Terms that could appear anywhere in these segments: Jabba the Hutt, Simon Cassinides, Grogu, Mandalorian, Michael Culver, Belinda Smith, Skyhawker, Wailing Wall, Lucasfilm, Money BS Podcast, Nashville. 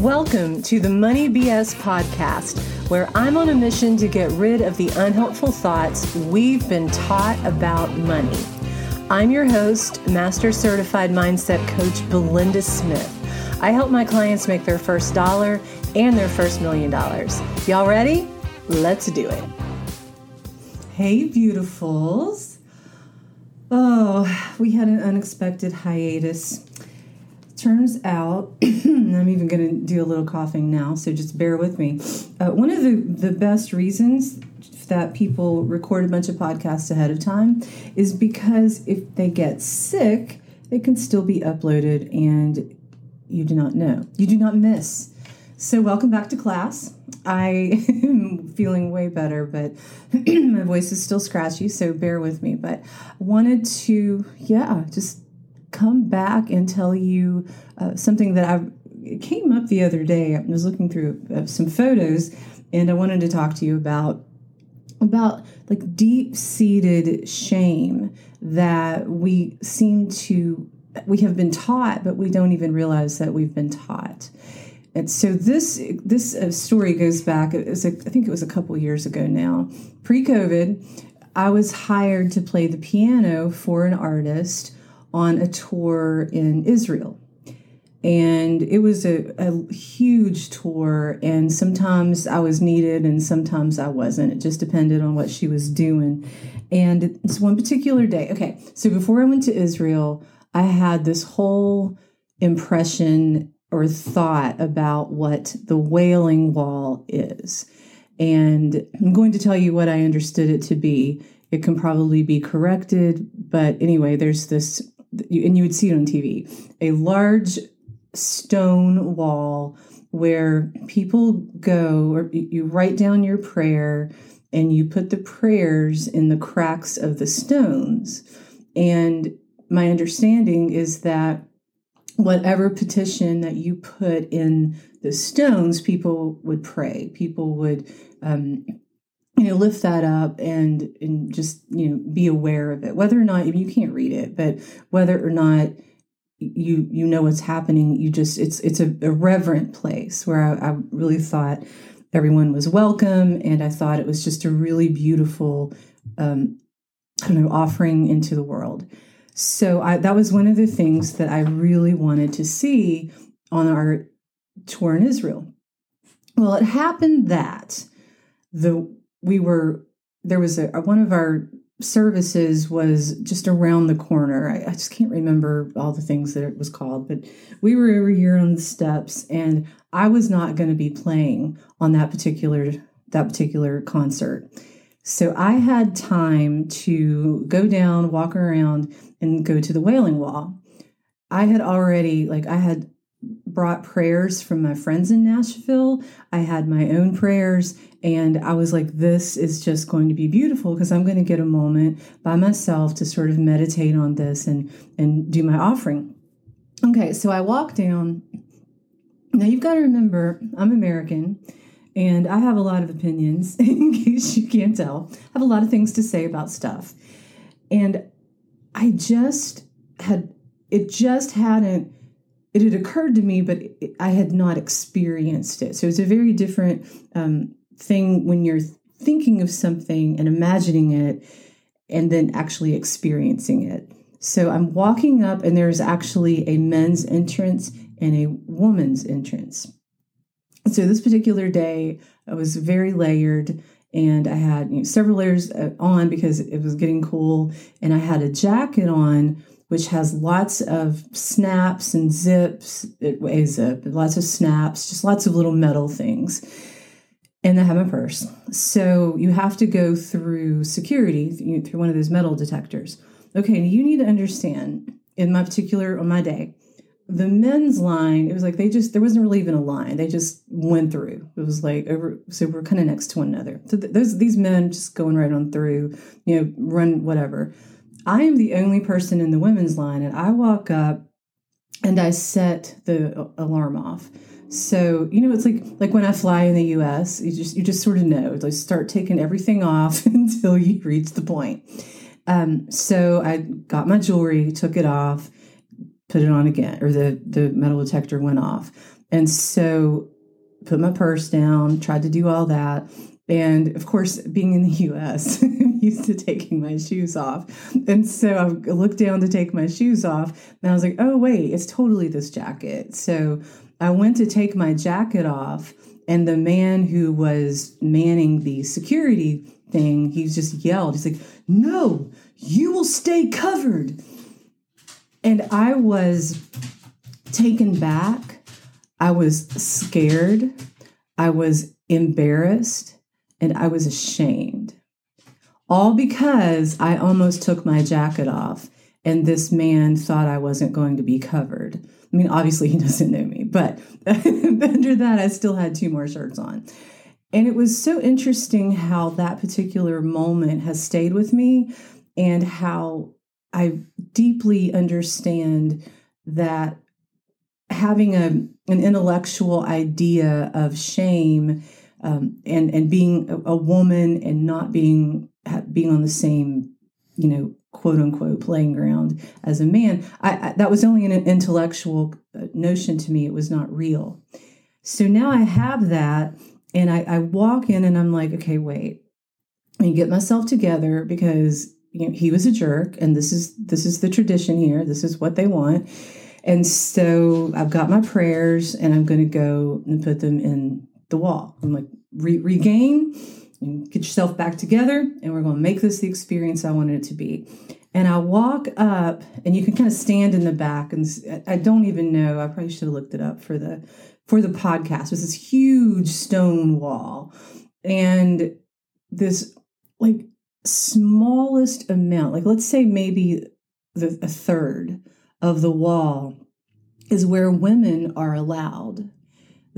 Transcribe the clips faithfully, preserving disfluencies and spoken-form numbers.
Welcome to the Money B S Podcast, where I'm on a mission to get rid of the unhelpful thoughts we've been taught about money. I'm your host, Master Certified Mindset Coach Belinda Smith. I help my clients make their first dollar and their first million dollars. Y'all ready? Let's do it. Hey, beautifuls. Oh, we had an unexpected hiatus. Turns out, I'm even going to do a little coughing now, so just bear with me. Uh, one of the, the best reasons that people record a bunch of podcasts ahead of time is because if they get sick, they can still be uploaded and you do not know. You do not miss. So welcome back to class. I am feeling way better, but my voice is still scratchy, so bear with me. But wanted to, yeah, just come back and tell you uh, something that I it came up the other day. I was looking through uh, some photos, and I wanted to talk to you about about like deep-seated shame that we seem to we have been taught, but we don't even realize that we've been taught. And so this this uh, story goes back. It was a, I think it was a couple years ago now, pre-COVID. I was hired to play the piano for an artist on a tour in Israel. And it was a, a huge tour, and sometimes I was needed and sometimes I wasn't. It just depended on what she was doing. And it's one particular day. Okay, so before I went to Israel, I had this whole impression or thought about what the Wailing Wall is. And I'm going to tell you what I understood it to be. It can probably be corrected, but anyway, there's this, and you would see it on T V, a large stone wall where people go, or you write down your prayer and you put the prayers in the cracks of the stones. And my understanding is that whatever petition that you put in the stones, people would pray. People would, um, you know, lift that up and, and just, you know, be aware of it, whether or not I mean, you can't read it, but whether or not you, you know, what's happening, you just, it's, it's a, a reverent place where I, I really thought everyone was welcome. And I thought it was just a really beautiful, um, I don't know, offering into the world. So I, that was one of the things that I really wanted to see on our tour in Israel. Well, it happened that the, we were, there was a, one of our services was just around the corner. I, I just can't remember all the things that it was called, but we were over here on the steps, and I was not going to be playing on that particular, that particular concert. So I had time to go down, walk around, and go to the Wailing Wall. I had already, like, I had brought prayers from my friends in Nashville. I had my own prayers, and I was like, this is just going to be beautiful because I'm going to get a moment by myself to sort of meditate on this and, and do my offering. Okay, so I walked down. Now, you've got to remember, I'm American, and I have a lot of opinions, in case you can't tell. I have a lot of things to say about stuff. And I just had, it just hadn't, it had occurred to me, but it, I had not experienced it. So it's a very different um, thing when you're thinking of something and imagining it and then actually experiencing it. So I'm walking up, and there's actually a men's entrance and a woman's entrance. So this particular day, I was very layered, and I had you know, several layers on because it was getting cool. And I had a jacket on, which has lots of snaps and zips. It weighs up, lots of snaps, just lots of little metal things. And I have my purse. So you have to go through security, you know, through one of those metal detectors. Okay, you need to understand, in my particular, on my day, the men's line, it was like they just, there wasn't really even a line. They just went through. It was like over, so we're kind of next to one another. So th- those these men just going right on through, you know, run whatever. I am the only person in the women's line, and I walk up and I set the alarm off. So, you know, it's like like when I fly in the U S, you just you just sort of know. Like start taking everything off until you reach the point. Um, so I got my jewelry, took it off, put it on again, or the, the metal detector went off. And so put my purse down, tried to do all that. And of course, being in the U S, I'm used to taking my shoes off. And so I looked down to take my shoes off and I was like, oh, wait, it's totally this jacket. So I went to take my jacket off, and the man who was manning the security thing, he just yelled. He's like, no, you will stay covered. And I was taken back. I was scared. I was embarrassed. And I was ashamed, all because I almost took my jacket off and this man thought I wasn't going to be covered. I mean, obviously he doesn't know me, but under that, I still had two more shirts on. And it was so interesting how that particular moment has stayed with me and how I deeply understand that having a, an intellectual idea of shame Um, and, and being a, a woman and not being being on the same, you know, quote unquote playing ground as a man, I, I, that was only an intellectual notion to me. It was not real. So now I have that, and I, I walk in and I'm like, okay, wait, and get myself together, because you know, he was a jerk, and this is this is the tradition here. This is what they want, and so I've got my prayers, and I'm going to go and put them in the wall. I'm like, re- regain, and get yourself back together, and we're going to make this the experience I wanted it to be. And I walk up, and you can kind of stand in the back, and I don't even know, I probably should have looked it up for the for the podcast. It was this huge stone wall, and this like smallest amount, like let's say maybe the, a third of the wall is where women are allowed.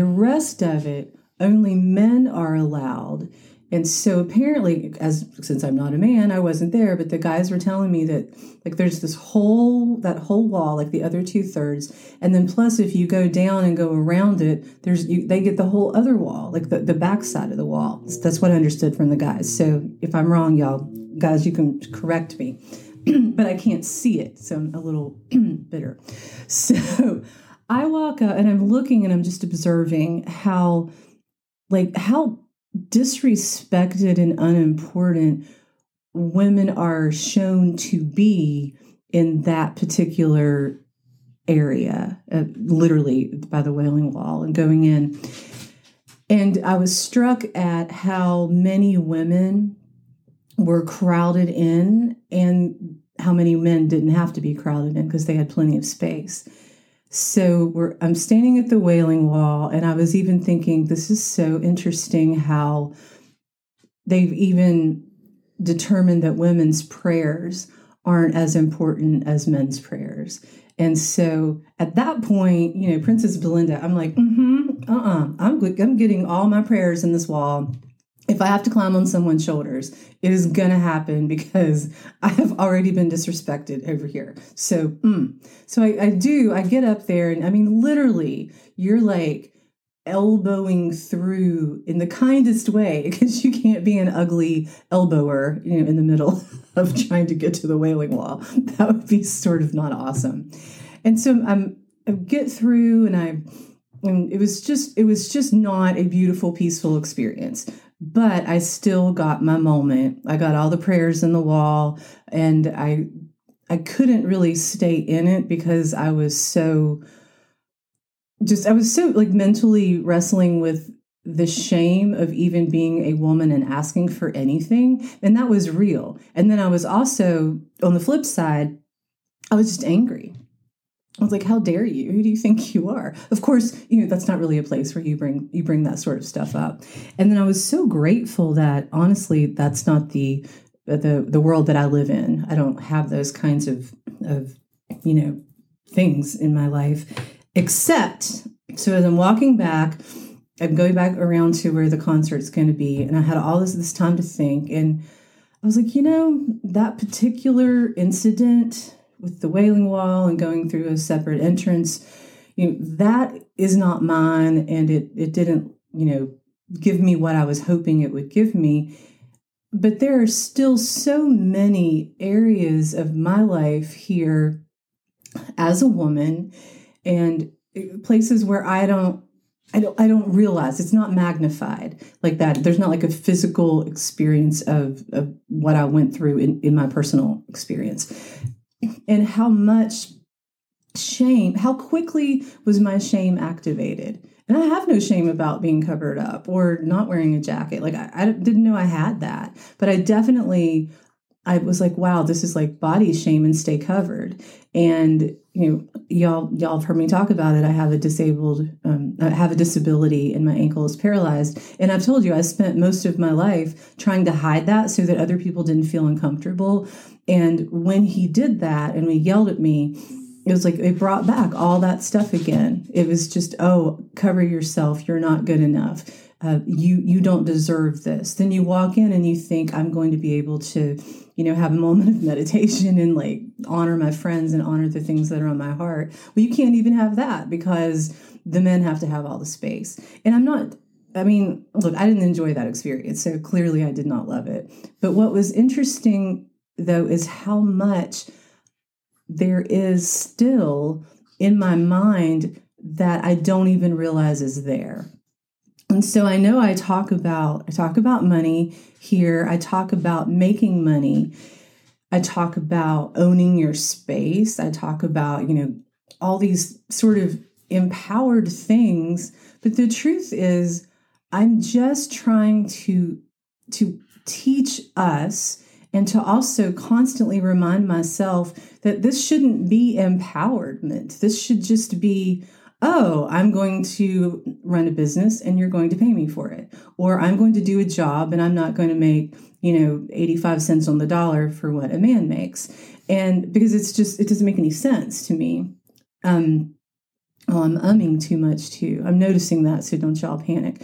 The rest of it, only men are allowed. And so apparently, as since I'm not a man, I wasn't there, but the guys were telling me that like there's this whole, that whole wall, like the other two thirds. And then plus if you go down and go around it, there's, you, they get the whole other wall, like the, the back side of the wall. That's what I understood from the guys. So if I'm wrong, y'all, guys, you can correct me, but I can't see it. So I'm a little bitter. So I walk up and I'm looking and I'm just observing how, like, how disrespected and unimportant women are shown to be in that particular area, uh, literally by the Wailing Wall and going in. And I was struck at how many women were crowded in and how many men didn't have to be crowded in because they had plenty of space. So we're, I'm standing at the Wailing Wall, and I was even thinking, this is so interesting how they've even determined that women's prayers aren't as important as men's prayers. And so at that point, you know, Princess Belinda, I'm like, mm-hmm, uh-uh, I'm, I'm getting all my prayers in this wall. If I have to climb on someone's shoulders, it is going to happen because I have already been disrespected over here. So, mm. so I, I do, I get up there and I mean, literally you're like elbowing through in the kindest way because you can't be an ugly elbower, you know, in the middle of trying to get to the Wailing Wall. That would be sort of not awesome. And so I'm, I get through and I, and it was just, it was just not a beautiful, peaceful experience. But I still got my moment. I got all the prayers in the wall, and I I couldn't really stay in it because I was so just I was so like mentally wrestling with the shame of even being a woman and asking for anything. And that was real. And then I was also on the flip side, I was just angry. I was like, how dare you? Who do you think you are? Of course, you know, that's not really a place where you bring you bring that sort of stuff up. And then I was so grateful that, honestly, that's not the the the world that I live in. I don't have those kinds of, of you know, things in my life. Except, so as I'm walking back, I'm going back around to where the concert's going to be. And I had all this, this time to think. And I was like, you know, that particular incident with the Wailing Wall and going through a separate entrance, you know, that is not mine. And it, it didn't, you know, give me what I was hoping it would give me. But there are still so many areas of my life here as a woman and places where I don't, I don't, I don't realize it's not magnified like that. There's not like a physical experience of, of what I went through in, in my personal experience, and how much shame, how quickly was my shame activated. And I have no shame about being covered up or not wearing a jacket. Like I, I didn't know I had that, but I definitely, I was like, wow, this is like body shame and stay covered. And you know, y'all, y'all have heard me talk about it. I have a disabled, um, I have a disability and my ankle is paralyzed. And I've told you, I spent most of my life trying to hide that so that other people didn't feel uncomfortable. And when he did that and he yelled at me, it was like, it brought back all that stuff again. It was just, oh, cover yourself. You're not good enough. Uh, you, you don't deserve this. Then you walk in and you think, I'm going to be able to, you know, have a moment of meditation and like honor my friends and honor the things that are on my heart. Well, you can't even have that because the men have to have all the space. And I'm not, I mean, look, I didn't enjoy that experience. So clearly I did not love it. But what was interesting though, is how much there is still in my mind that I don't even realize is there. And so I know I talk about, I talk about money here. I talk about making money. I talk about owning your space. I talk about, you know, all these sort of empowered things. But the truth is I'm just trying to, to teach us and to also constantly remind myself that this shouldn't be empowerment. This should just be, oh, I'm going to run a business and you're going to pay me for it. Or I'm going to do a job and I'm not going to make, you know, eighty-five cents on the dollar for what a man makes. And because it's just, it doesn't make any sense to me. Um, oh, I'm umming too much too. I'm noticing that, so don't y'all panic.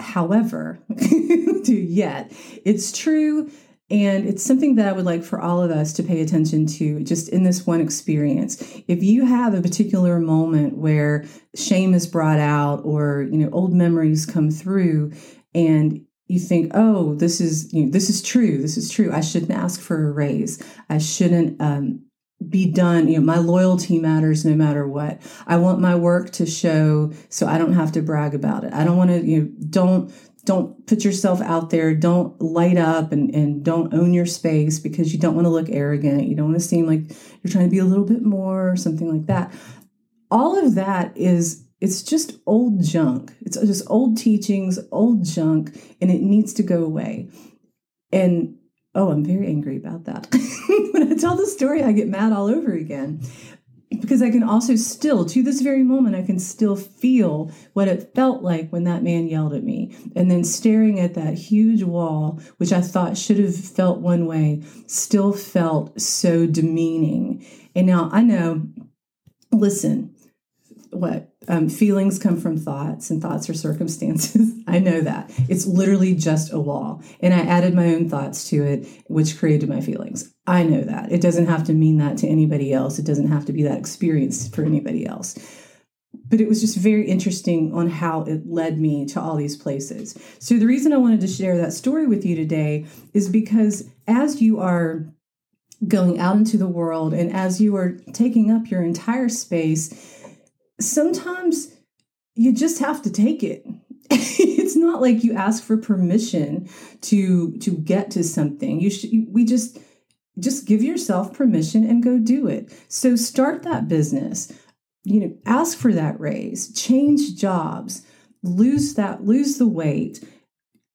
However, do yet, it's true. And it's something that I would like for all of us to pay attention to just in this one experience. If you have a particular moment where shame is brought out or, you know, old memories come through and you think, oh, this is, you know, this is true. This is true. I shouldn't ask for a raise. I shouldn't um, be done. You know, my loyalty matters no matter what. I want my work to show so I don't have to brag about it. I don't want to, you know, don't. Don't put yourself out there. Don't light up and, and don't own your space because you don't want to look arrogant. You don't want to seem like you're trying to be a little bit more or something like that. All of that is, it's just old junk. It's just old teachings, old junk, and it needs to go away. And, oh, I'm very angry about that. When I tell the story, I get mad all over again. Because I can also still, to this very moment, I can still feel what it felt like when that man yelled at me. And then staring at that huge wall, which I thought should have felt one way, still felt so demeaning. And now I know, listen, what um, feelings come from thoughts and thoughts are circumstances. I know that. It's literally just a wall. And I added my own thoughts to it, which created my feelings. I know that. It doesn't have to mean that to anybody else. It doesn't have to be that experience for anybody else. But it was just very interesting on how it led me to all these places. So the reason I wanted to share that story with you today is because as you are going out into the world and as you are taking up your entire space, sometimes you just have to take it. It's not like you ask for permission to to get to something. You should, we just... Just give yourself permission and go do it. So start that business, you know, ask for that raise, change jobs, lose that, lose the weight.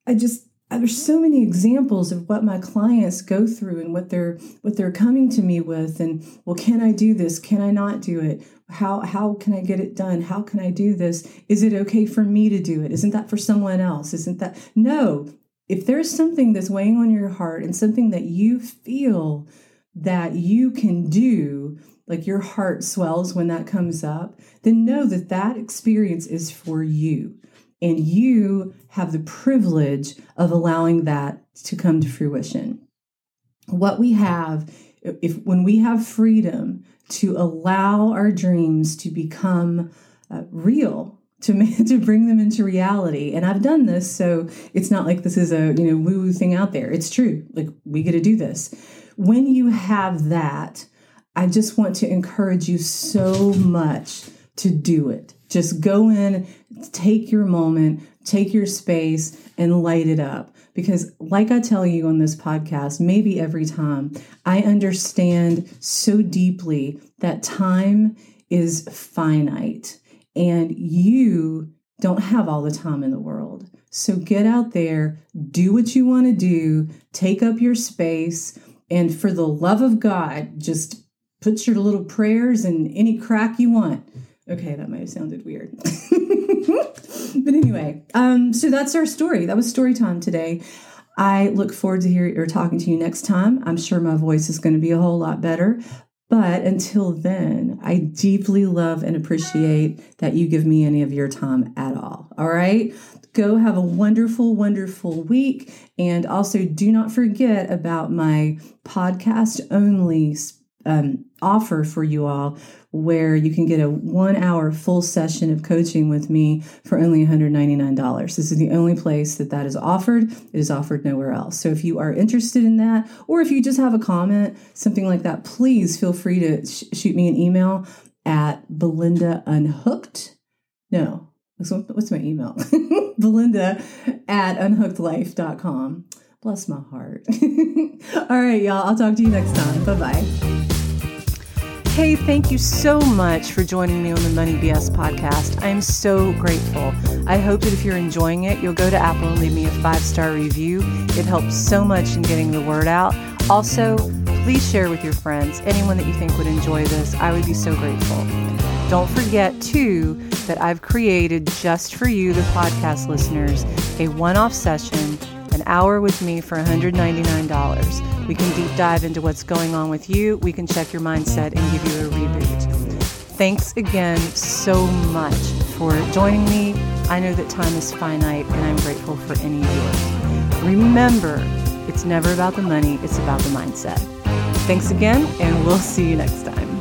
I just, there's so many examples of what my clients go through and what they're, what they're coming to me with. And well, can I do this? Can I not do it? How, how can I get it done? How can I do this? Is it okay for me to do it? Isn't that for someone else? Isn't that, no. If there's something that's weighing on your heart and something that you feel that you can do, like your heart swells when that comes up, then know that that experience is for you. And you have the privilege of allowing that to come to fruition. What we have, if when we have freedom to allow our dreams to become uh, real, to to bring them into reality. And I've done this, so it's not like this is a, you know, woo-woo thing out there. It's true. Like, we get to do this. When you have that, I just want to encourage you so much to do it. Just go in, take your moment, take your space, and light it up. Because like I tell you on this podcast, maybe every time, I understand so deeply that time is finite and you don't have all the time in the world. So get out there, do what you want to do, take up your space, and for the love of God, just put your little prayers in any crack you want. Okay, that might have sounded weird. But anyway, um, so that's our story. That was story time today. I look forward to hearing or talking to you next time. I'm sure my voice is going to be a whole lot better. But until then, I deeply love and appreciate that you give me any of your time at all. All right? Go have a wonderful, wonderful week. And also do not forget about my podcast only um, offer for you all, where you can get a one hour full session of coaching with me for only one hundred ninety-nine dollars. This is the only place that that is offered. It is offered nowhere else. So if you are interested in that, or if you just have a comment, something like that, please feel free to sh- shoot me an email at Belinda Unhooked. No, what's my email? Belinda at unhooked life dot com. Bless my heart. All right, y'all. I'll talk to you next time. Bye-bye. Hey, thank you so much for joining me on the Money B S Podcast. I am so grateful. I hope that if you're enjoying it, you'll go to Apple and leave me a five-star review. It helps so much in getting the word out. Also, please share with your friends, anyone that you think would enjoy this. I would be so grateful. Don't forget, too, that I've created just for you, the podcast listeners, a one-off session, an hour with me for one hundred ninety-nine dollars. We can deep dive into what's going on with you. We can check your mindset and give you a reboot. Thanks again so much for joining me. I know that time is finite and I'm grateful for any of yours. Remember, it's never about the money, it's about the mindset. Thanks again, and we'll see you next time.